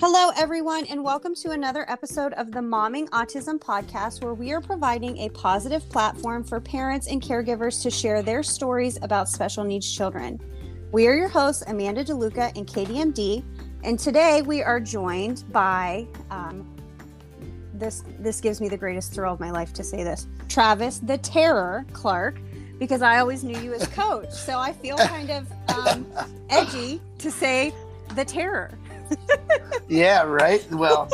Hello, everyone, and welcome to another episode of the Momming Autism Podcast, where we are providing a positive platform for parents and caregivers to share their stories about special needs children. We are your hosts, Amanda DeLuca and KDMD, and today we are joined by, this gives me the greatest thrill of my life to say this, Travis the Terror Clark, because I always knew you as Coach, so I feel kind of edgy to say the Terror. Yeah, right. I was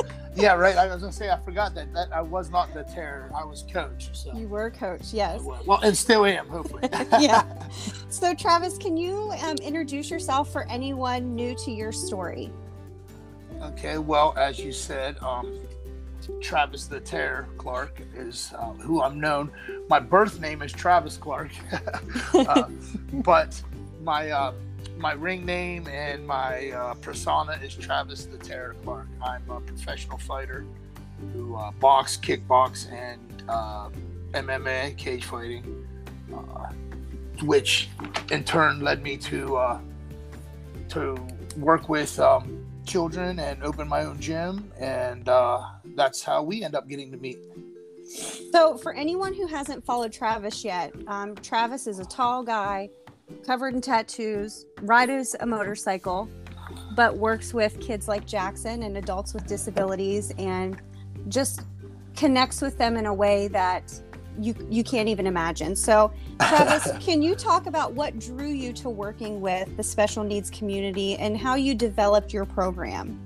gonna say I forgot that I was not the Terror. I was Coach. So. You were Coach, yes. Well, and still am, hopefully. Yeah. So, Travis, can you introduce yourself for anyone new to your story? Okay. Well, as you said, Travis the Terror Clark is who I'm known. My birth name is Travis Clark, but my ring name and my persona is Travis the Terror Clark. I'm a professional fighter who box, kickbox, and MMA, cage fighting, which in turn led me to work with children and open my own gym, and that's how we end up getting to meet. So for anyone who hasn't followed Travis yet, Travis is a tall guy, covered in tattoos, rides a motorcycle, but works with kids like Jackson and adults with disabilities, and just connects with them in a way that you can't even imagine. So, Travis, can you talk about what drew you to working with the special needs community and how you developed your program?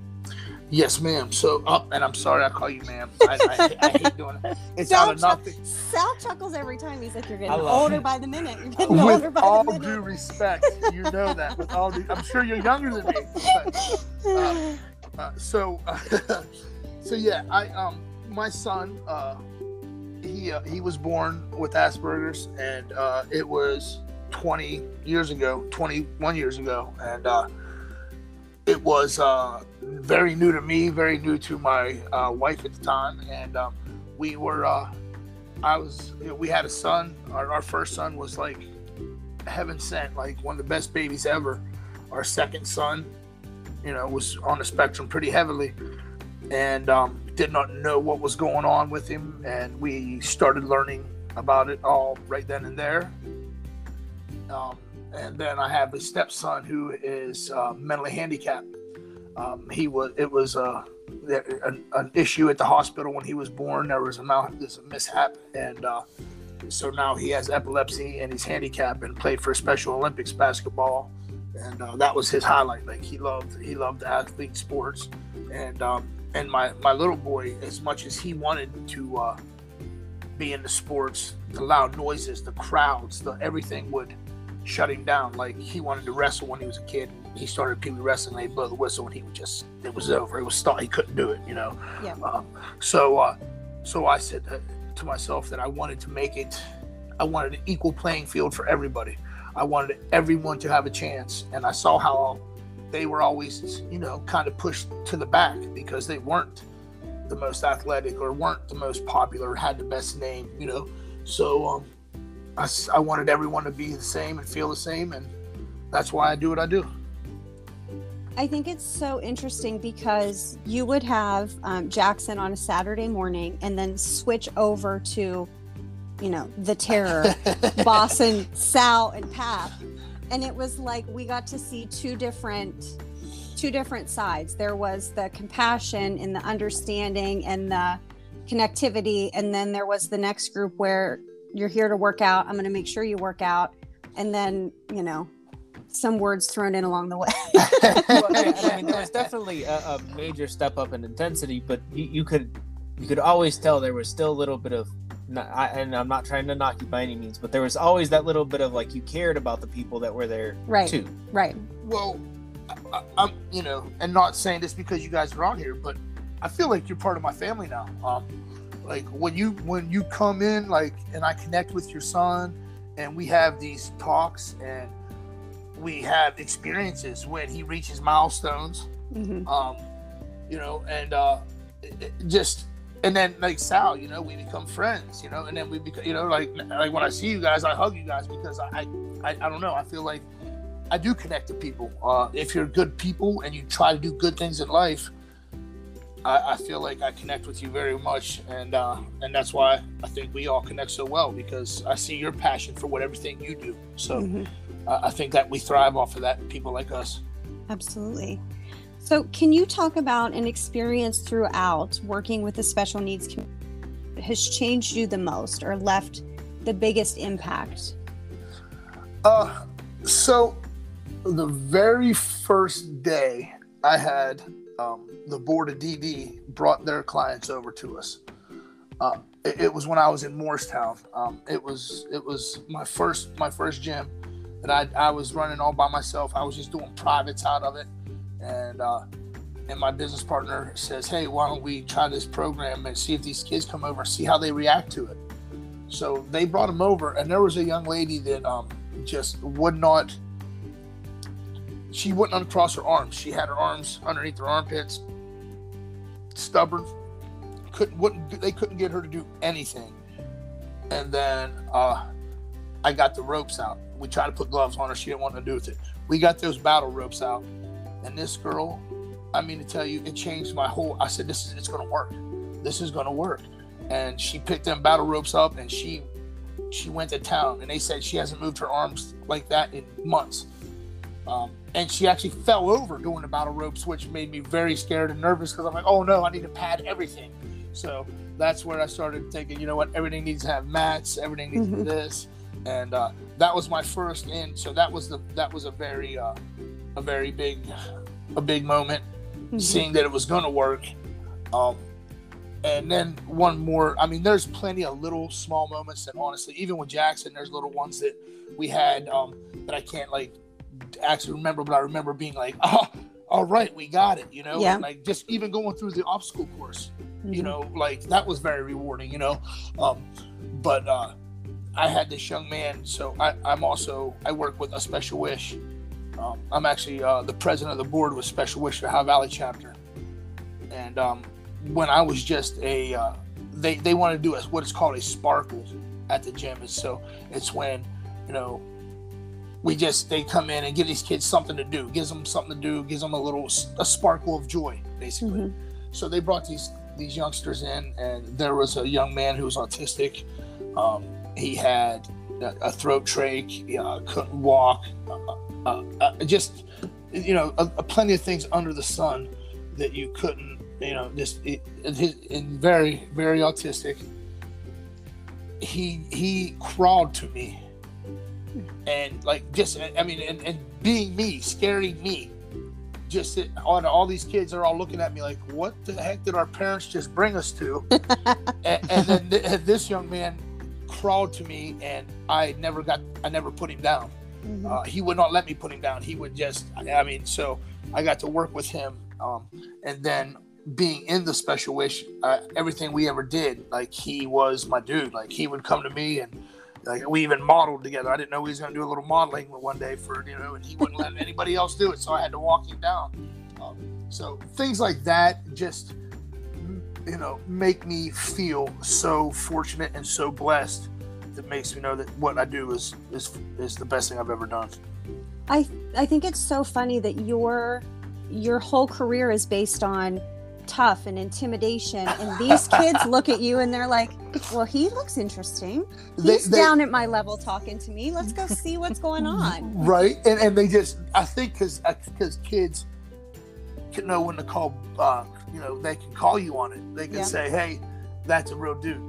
Yes, ma'am. So, and I'm sorry I call you ma'am. I hate doing it. It's out of nothing. Sal chuckles every time. He's like, you're getting older by the minute. You're getting older by the minute. With all due respect, you know that. With all due, I'm sure you're younger than me. But, so yeah, my son, he was born with Asperger's, and it was 21 years ago, and it was very new to me, very new to my wife at the time, and we had a son. Our first son was like heaven sent, like one of the best babies ever. Our second son, was on the spectrum pretty heavily, and did not know what was going on with him, and we started learning about it all right then and there. And then I have a stepson who is mentally handicapped. It was an issue at the hospital when he was born. There was a mishap, and so now he has epilepsy and he's handicapped, and played for Special Olympics basketball, and that was his highlight. Like he loved athlete sports, and my little boy, as much as he wanted to be in the sports, the loud noises, the crowds, everything would shut him down. Like he wanted to wrestle when he was a kid. He started pee-wee wrestling. They blow the whistle, and he would just, it was over. It was he couldn't do it. Yeah. So I said to myself that I wanted to make it. I wanted an equal playing field for everybody. I wanted everyone to have a chance. And I saw how they were always, kind of pushed to the back because they weren't the most athletic or weren't the most popular, or had the best name. So. I wanted everyone to be the same and feel the same, and that's why I do what I do. I think it's so interesting because you would have Jackson on a Saturday morning and then switch over to, the Terror, Boss and Sal and Pat. And it was like we got to see two different sides. There was the compassion and the understanding and the connectivity, and then there was the next group where you're here to work out. I'm going to make sure you work out. And then, some words thrown in along the way. Well, I mean, there was definitely a major step up in intensity, but you could always tell there was still a little bit of, and I'm not trying to knock you by any means, but there was always that little bit of like, you cared about the people that were there too. Right. Well, I'm, and not saying this because you guys are on here, but I feel like you're part of my family now. Like when you come in, like, and I connect with your son, and we have these talks, and we have experiences when he reaches milestones, mm-hmm. And then like Sal, we become friends, and then we become, like when I see you guys, I hug you guys because I don't know, I feel like I do connect to people. If you're good people and you try to do good things in life, I feel like I connect with you very much, and that's why I think we all connect so well, because I see your passion for what everything you do. So I think that we thrive off of that, people like us. Absolutely. So can you talk about an experience throughout working with the special needs community that has changed you the most or left the biggest impact? So the very first day I had the board of DD brought their clients over to us. It was when I was in Morristown. It was my first gym that I was running all by myself. I was just doing privates out of it. And my business partner says, hey, why don't we try this program and see if these kids come over and see how they react to it. So they brought them over, and there was a young lady that just would not, she wouldn't uncross her arms. She had her arms underneath her armpits, stubborn, they couldn't get her to do anything. And then I got the ropes out. We tried to put gloves on her. She didn't want to do with it. We got those battle ropes out. And this girl, I mean to tell you, it changed my whole, I said, it's going to work. This is going to work. And she picked them battle ropes up, and she went to town. And they said she hasn't moved her arms like that in months. And she actually fell over doing the battle ropes, which made me very scared and nervous, because I'm like, oh no, I need to pad everything. So that's where I started thinking, you know what, everything needs to have mats, everything needs to do this. And that was my first in. So that was a very big moment, seeing that it was going to work. And then one more, I mean, there's plenty of little small moments that honestly, even with Jackson, there's little ones that we had that I can't like actually remember, but I remember being like, oh, all right, we got it, you know, yeah. And, like, just even going through the obstacle course, you know, like that was very rewarding, you know, but I had this young man. So I work with a Special Wish. I'm actually the president of the board with Special Wish for High Valley chapter. And when I was just they wanted to do what is called a sparkle at the gym. And so it's when, you know, they come in and give these kids something to do, gives them something to do, gives them a sparkle of joy, basically. So they brought these youngsters in, and there was a young man who was autistic. He had a throat trach, couldn't walk, just, you know, plenty of things under the sun that you couldn't, you know, very, very autistic. He crawled to me, and like, just, I mean, and being me, scaring me, just all these kids are all looking at me like, what the heck did our parents just bring us to? and then this young man crawled to me, and I never put him down. He would not let me put him down. He would just, I mean, so I got to work with him. And then being in the Special Wish, everything we ever did, like, he was my dude. Like, he would come to me, and like, we even modeled together. I didn't know he was going to do a little modeling one day for, you know, and he wouldn't let anybody else do it. So I had to walk him down. So things like that just, you know, make me feel so fortunate and so blessed. That makes me know that what I do is the best thing I've ever done. I think it's so funny that your whole career is based on tough and intimidation, and these kids look at you and they're like, well, he looks interesting. He's down at my level talking to me. Let's go see what's going on. Right, and they just, I think because kids can know when to call. You know, they can call you on it. They can say, hey. That's a real dude.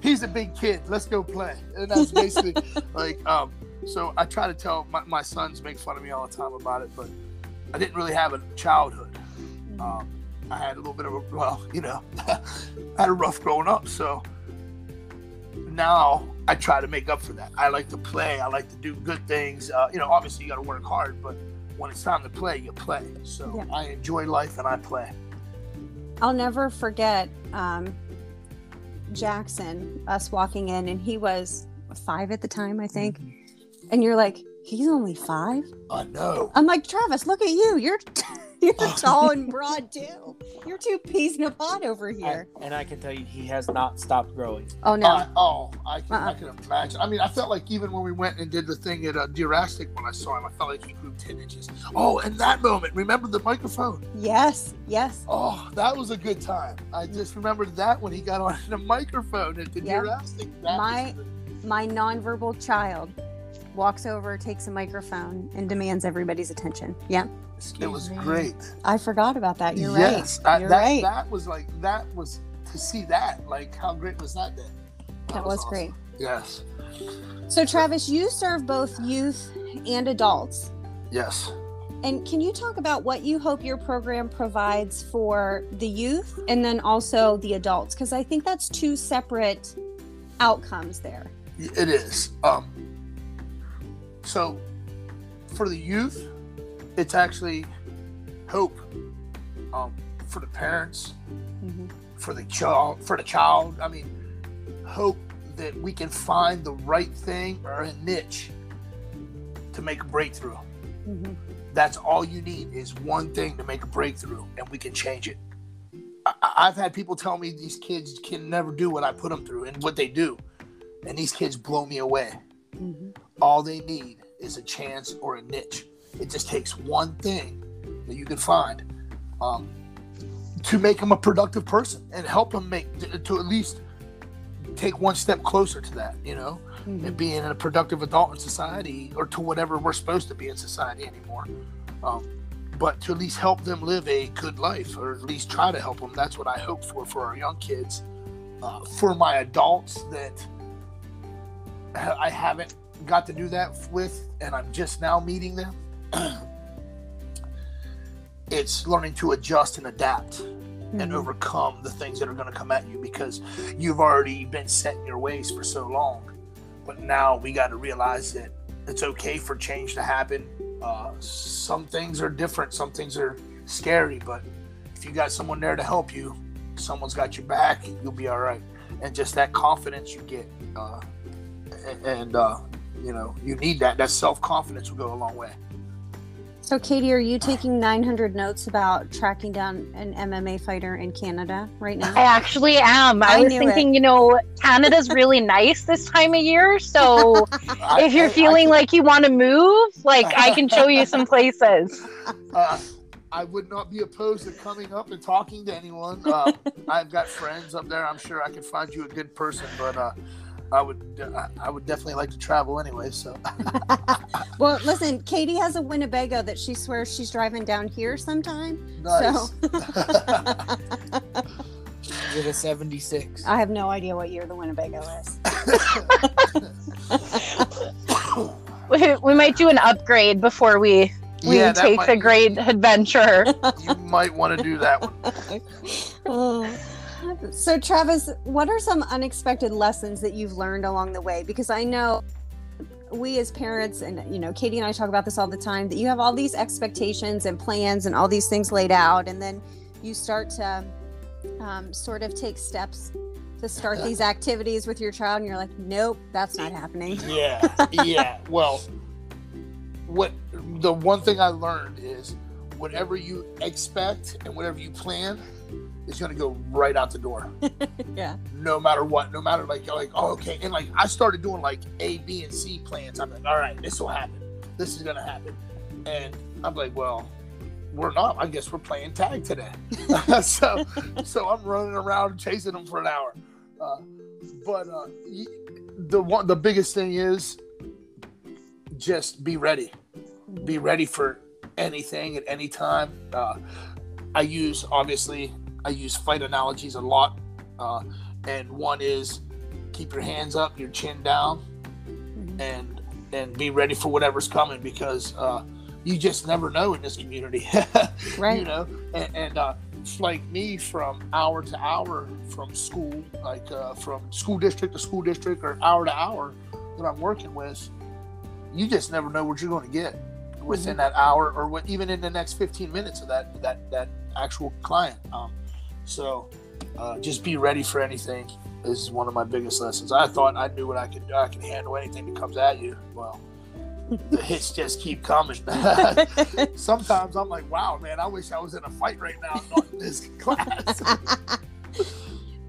He's a big kid. Let's go play. And that's basically like, so I try to tell my sons make fun of me all the time about it, but I didn't really have a childhood. I had a little bit of I had a rough growing up. So now I try to make up for that. I like to play. I like to do good things. You know, obviously you got to work hard, but when it's time to play, you play. So I enjoy life and I play. I'll never forget Jackson, us walking in, and he was 5 at the time, I think. And you're like, he's only 5? I know. I'm like, Travis, look at you. You're tall and broad too. You're two peas in a pod over here. And I can tell you, he has not stopped growing. Oh no! I can imagine. I mean, I felt like even when we went and did the thing at Jurassic, when I saw him, I felt like he grew 10 inches. Oh, and that moment, remember the microphone? Yes. Oh, that was a good time. I just remembered that when he got on the microphone at the Jurassic. My nonverbal child walks over, takes a microphone, and demands everybody's attention. Yeah. It was great. I forgot about that. You're right. Yes, right. That was to see that. Like, how great was that day? That was awesome. Great. Yes. So, Travis, you serve both youth and adults. Yes. And can you talk about what you hope your program provides for the youth and then also the adults? Because I think that's two separate outcomes there. It is. So, for the youth, it's actually hope for the parents, mm-hmm. for the child. I mean, hope that we can find the right thing or a niche to make a breakthrough. Mm-hmm. That's all you need is one thing to make a breakthrough, and we can change it. I've had people tell me these kids can never do what I put them through and what they do, and these kids blow me away. Mm-hmm. All they need is a chance or a niche. It just takes one thing that you can find to make them a productive person and help them to at least take one step closer to that, you know, mm-hmm. and being a productive adult in society or to whatever we're supposed to be in society anymore. But to at least help them live a good life or at least try to help them. That's what I hope for our young kids. For my adults that I haven't got to do that with and I'm just now meeting them. It's learning to adjust and adapt mm-hmm. and overcome the things that are going to come at you because you've already been set in your ways for so long. But now we got to realize that it's okay for change to happen. Some things are different. Some things are scary. But if you got someone there to help you, someone's got your back, you'll be all right. And just that confidence you get. You know, you need that. That self-confidence will go a long way. So, Katie, are you taking 900 notes about tracking down an MMA fighter in Canada right now? I actually am. I was thinking, you know, Canada's really nice this time of year. So if you're feeling like you want to move, like I can show you some places. I would not be opposed to coming up and talking to anyone. I've got friends up there. I'm sure I can find you a good person, but... I would definitely like to travel anyway, so. Well, listen, Katie has a Winnebago that she swears she's driving down here sometime. Nice. So. Is it a 76? I have no idea what year the Winnebago is. We might do an upgrade before we take the great adventure. You might want to do that one. So, Travis, what are some unexpected lessons that you've learned along the way? Because I know we as parents and, you know, Katie and I talk about this all the time, that you have all these expectations and plans and all these things laid out. And then you start to sort of take steps to start these activities with your child. And you're like, nope, that's not happening. Yeah. Well, the one thing I learned is whatever you expect and whatever you plan, it's going to go right out the door. Yeah. No matter what, no matter like, oh, okay. And like, I started doing like A, B, and C plans. I'm like, all right, this will happen. This is going to happen. And I'm like, well, we're not, I guess we're playing tag today. so I'm running around chasing them for an hour. But the biggest thing is just be ready. Be ready for anything at any time. I use fight analogies a lot, and one is keep your hands up, your chin down, mm-hmm. and be ready for whatever's coming because you just never know in this community, right? You know, and like me, from hour to hour, from school, like from school district to school district, or hour to hour that I'm working with, you just never know what you're going to get within mm-hmm. that hour, or even in the next 15 minutes of that actual client. So just be ready for anything. This is one of my biggest lessons. I thought I knew what I could do. I could handle anything that comes at you. Well, the hits just keep coming. Sometimes I'm like, wow, man, I wish I was in a fight right now, not in this class.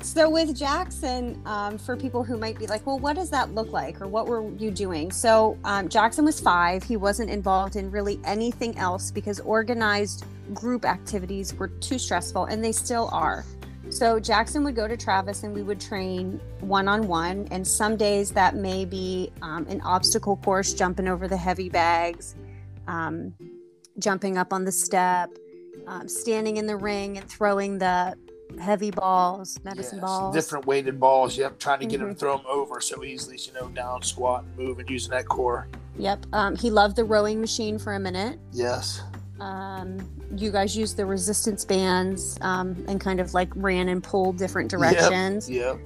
So with Jackson, for people who might be like, well, what does that look like? Or what were you doing? So Jackson was 5. He wasn't involved in really anything else because organized group activities were too stressful, and they still are. So Jackson would go to Travis and we would train one-on-one. And some days that may be an obstacle course, jumping over the heavy bags, jumping up on the step, standing in the ring and throwing the heavy balls, medicine balls. Different weighted balls, trying to get him to throw them over so easily, down, squat, move, and using that core. Yep. He loved the rowing machine for a minute. Yes. You guys used the resistance bands and kind of like ran and pulled different directions. Yep.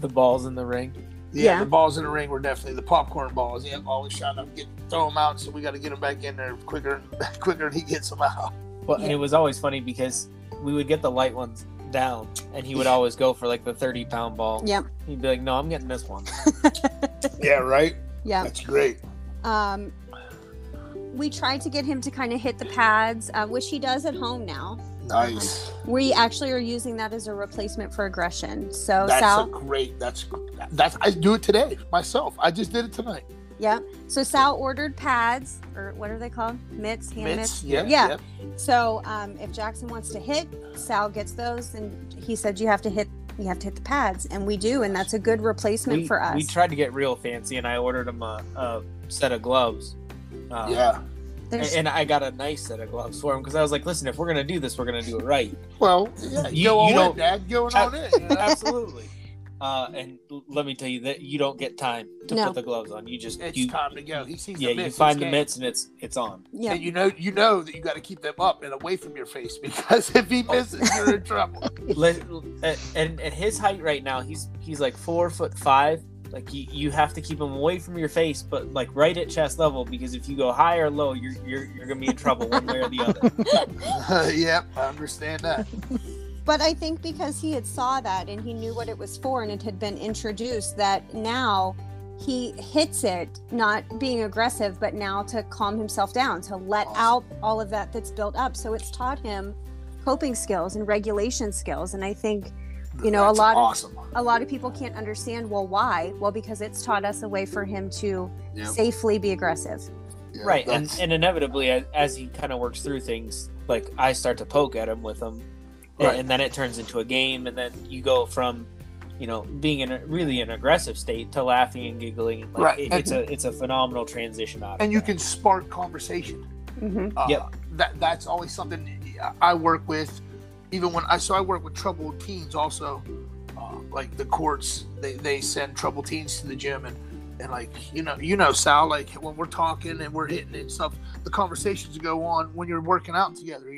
The balls in the ring. Yeah, the balls in the ring were definitely the popcorn balls. Yeah, always trying to throw them out, so we got to get them back in there quicker than he gets them out. Well, and it was always funny because we would get the light ones down, and he would always go for like the 30-pound ball. Yep. He'd be like, "No, I'm getting this one." Yeah, right. Yeah, that's great. We tried to get him to kind of hit the pads, which he does at home now. Nice. We actually are using that as a replacement for aggression. So that's Sal, that's I do it today myself. I just did it tonight. Yeah. So Sal ordered pads, or what are they called? Mitts, hand mitts. Yeah. So if Jackson wants to hit, Sal gets those, and he said you have to hit the pads, and we do, and that's a good replacement for us. We tried to get real fancy, and I ordered him a set of gloves. And I got a nice set of gloves for him because I was like, listen, if we're going to do this, we're going to do it right. Well, Dad, going on in. Absolutely. And let me tell you that you don't get time to put the gloves on. It's time to go. He sees the mitts. You find the mitts and it's on. Yeah. And you know that you got to keep them up and away from your face because if he misses, you're in trouble. And his height right now, he's like 4'5". Like you have to keep them away from your face, but like right at chest level, because if you go high or low, you're gonna be in trouble one way or the other. Yep, I understand that. But I think because he had saw that and he knew what it was for, and it had been introduced, that now he hits it, not being aggressive, but now to calm himself down, to let out all of that's built up. So it's taught him coping skills and regulation skills, and I think. That's a lot of people can't understand. Well, why? Well, because it's taught us a way for him to safely be aggressive. Yeah, right. And inevitably, as he kind of works through things, like I start to poke at him with them, and then it turns into a game. And then you go from, being in an aggressive state to laughing and giggling. Like, right. It's a phenomenal transition. And you can spark conversation. Mm-hmm. That's always something I work with. Even I work with troubled teens also, like the courts, they send troubled teens to the gym and like, Sal, like when we're talking and we're hitting and stuff, the conversations go on when you're working out together,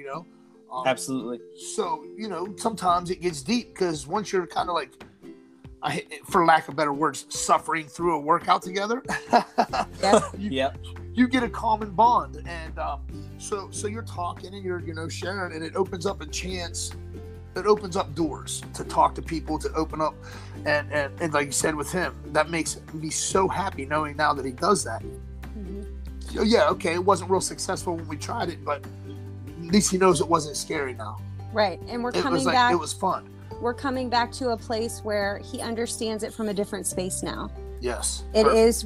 Absolutely. So, sometimes it gets deep because once you're kind of like, for lack of better words, suffering through a workout together, you get a common bond. And, So you're talking and you're sharing, and it opens up doors to talk to people, to open up, and like you said with him, that makes me so happy knowing now that he does that. Mm-hmm. So it wasn't real successful when we tried it, but at least he knows it wasn't scary now. Right, and it was fun. We're coming back to a place where he understands it from a different space now. Yes. It is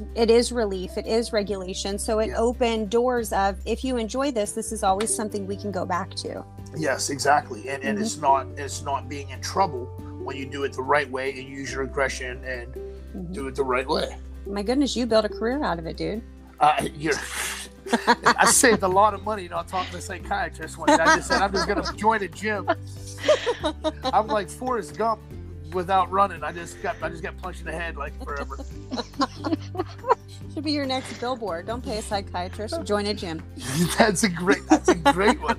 relief. It is regulation. So it opened doors of, if you enjoy this, this is always something we can go back to. Yes, exactly. And it's not being in trouble when you do it the right way and use your aggression and do it the right way. My goodness, you built a career out of it, dude. I saved a lot of money, talking to a psychiatrist one day. I just said, I'm just going to join a gym. I'm like Forrest Gump. Without running, I just got punched in the head like forever. Should be your next billboard. Don't pay a psychiatrist. Join a gym. That's a great one.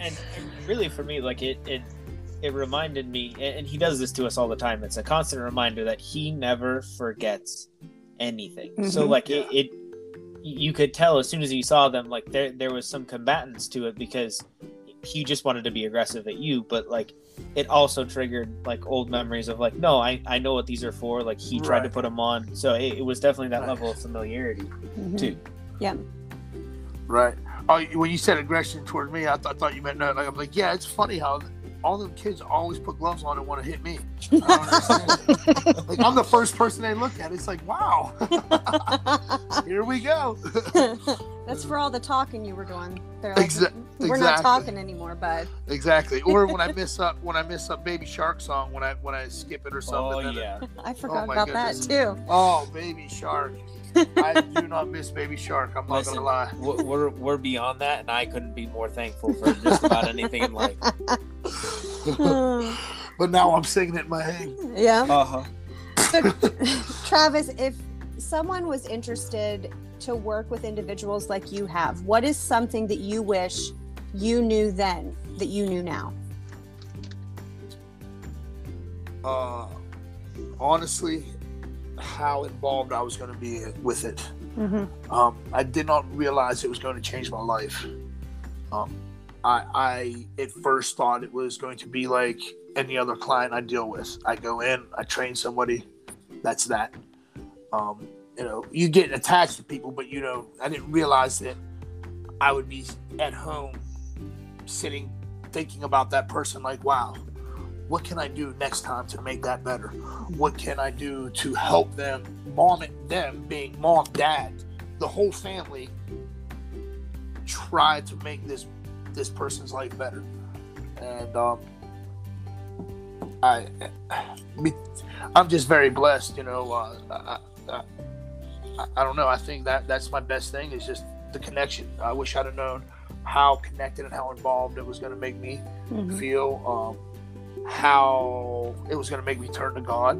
And really for me, like it reminded me, and he does this to us all the time. It's a constant reminder that he never forgets anything. Mm-hmm. So like it you could tell as soon as he saw them, like there was some combatants to it because he just wanted to be aggressive at you, but like it also triggered like old memories of like, no, I know what these are for. Like he tried to put them on. So it was definitely that level of familiarity too. Yeah. Right. Oh, when you said aggression toward me, I thought you meant no. Like, I'm like, yeah, it's funny how all them kids always put gloves on and want to hit me. I don't understand. Like, I'm the first person they look at. It's like, wow, here we go. That's for all the talking you were doing. They're like, we're not talking anymore, bud. Exactly. Or when I miss up Baby Shark song, when I skip it or something. Oh yeah, I forgot about that too. Oh, Baby Shark. I do not miss Baby Shark. I'm not gonna lie. We're beyond that, and I couldn't be more thankful for just about anything in life. But now I'm singing it in my head. Yeah. Travis, if someone was interested to work with individuals like you have, what is something that you wish you knew then that you knew now? Honestly, how involved I was going to be with it. Mm-hmm. I did not realize it was going to change my life. I at first thought it was going to be like any other client I deal with. I go in, I train somebody, that's that. You know, you get attached to people, but you know, I didn't realize that I would be at home sitting, thinking about that person like, wow, what can I do next time to make that better? What can I do to help them, mom and them being mom, dad, the whole family, try to make this person's life better? And I'm just very blessed, you know. I don't know. I think that's my best thing is just the connection. I wish I'd have known how connected and how involved it was going to make me feel. How it was going to make me turn to God,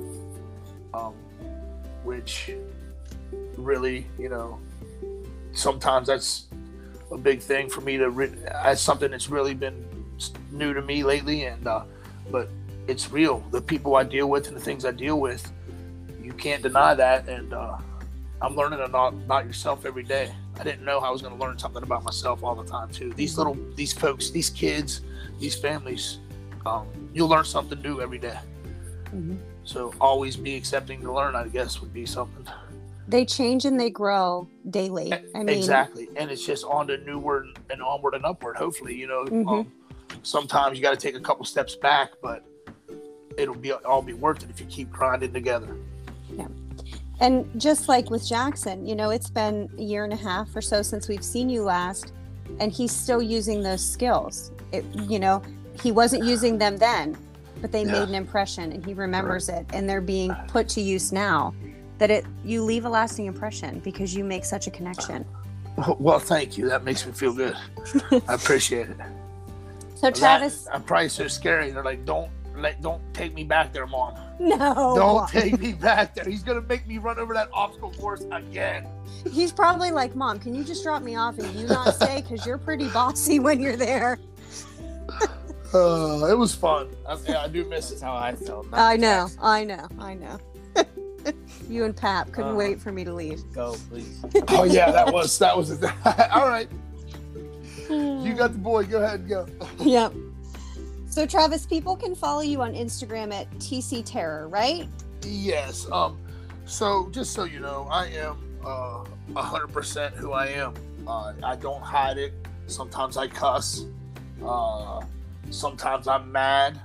which really, you know, sometimes that's a big thing for me to, that's something that's really been new to me lately. And, but it's real. The people I deal with and the things I deal with, you can't deny that. And, I'm learning about yourself every day. I didn't know I was going to learn something about myself all the time too. These folks, these kids, these families, you'll learn something new every day. Mm-hmm. So always be accepting to learn, I guess, would be something. They change and they grow daily. Exactly. And it's just on to newward and onward and upward, hopefully. You know, sometimes you got to take a couple steps back, but it'll be all be worth it if you keep grinding together. Yeah. And just like with Jackson, you know, it's been a year and a half or so since we've seen you last, and he's still using those skills. You know, he wasn't using them then, but they made an impression, and he remembers it, and they're being put to use now. That you leave a lasting impression because you make such a connection. Well, thank you. That makes me feel good. I appreciate it. So Travis, I'm probably so scary. They're like, don't take me back there, Mom. No. Don't take me back there. He's going to make me run over that obstacle course again. He's probably like, Mom, can you just drop me off and you not stay? Because you're pretty bossy when you're there. It was fun. I do miss it. How I felt. I know. You and Pap couldn't wait for me to leave. Go, please. Oh yeah, that was it. All right. You got the boy. Go ahead and go. Yep. So Travis, people can follow you on Instagram at tcterror, right? Yes. So just so you know, I am 100% who I am. I don't hide it. Sometimes I cuss. Sometimes I'm mad,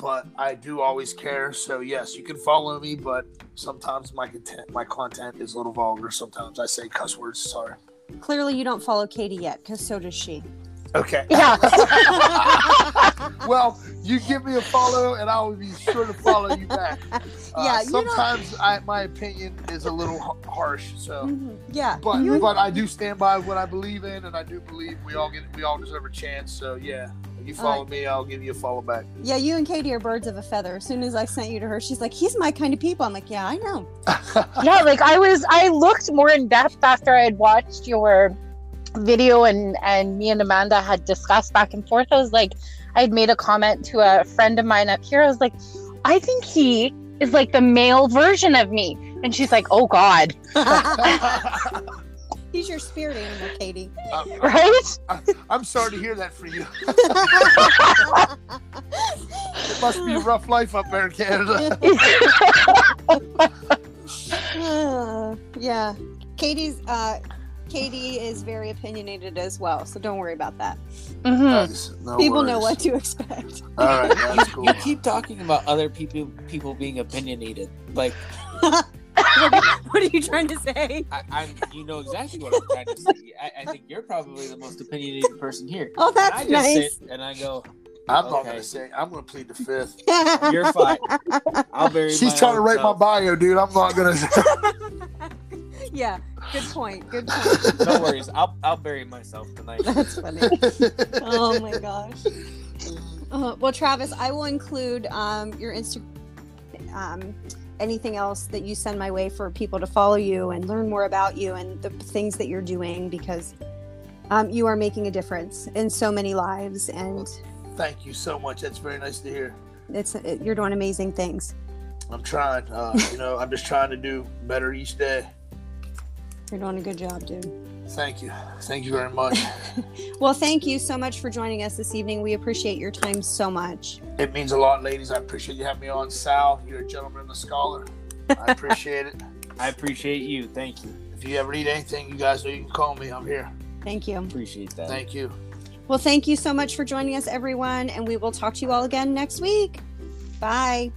but I do always care. So yes, you can follow me, but sometimes my content is a little vulgar. Sometimes I say cuss words. Sorry. Clearly, you don't follow Katie yet, because so does she. Okay. Yeah. Well, you give me a follow, and I will be sure to follow you back. Yeah. Sometimes my opinion is a little harsh. So. Mm-hmm. Yeah. But I do stand by what I believe in, and I do believe we all deserve a chance. So yeah. You follow me, I'll give you a follow back. Yeah, you and Katie are birds of a feather. As soon as I sent you to her, she's like, he's my kind of people. I'm like, yeah, I know. Yeah, like I looked more in depth after I had watched your video and me and Amanda had discussed back and forth. I was like, I had made a comment to a friend of mine up here. I was like, I think he is like the male version of me. And she's like, oh God. He's your spirit animal, Katie? Right? I'm sorry to hear that for you. It must be a rough life up there in Canada. Yeah. Katie is very opinionated as well, so don't worry about that. Mm-hmm. Nice. No people worries. Know what to expect. All right, that's cool. You keep talking about other people being opinionated. Like, what are you trying to say? You know exactly what I'm trying to say. I think you're probably the most opinionated person here. Oh, that's and I just nice. Sit and I go. I'm not going to say. I'm going to plead the fifth. You're fine. I'll bury. She's trying to write my bio, dude. I'm not going to. Yeah, good point. Good point. No worries. I'll bury myself tonight. That's funny. Oh my gosh. Well, Travis, I will include your Instagram. Anything else that you send my way for people to follow you and learn more about you and the things that you're doing, because you are making a difference in so many lives and. Thank you so much. That's very nice to hear. You're doing amazing things. I'm trying. I'm just trying to do better each day. You're doing a good job, dude. Thank you. Thank you very much. Well, thank you so much for joining us this evening. We appreciate your time so much. It means a lot, ladies. I appreciate you having me on. Sal, you're a gentleman and a scholar. I appreciate it. I appreciate you. Thank you. If you ever need anything, you guys know you can call me. I'm here. Thank you. Appreciate that. Thank you. Well, thank you so much for joining us, everyone, and we will talk to you all again next week. Bye.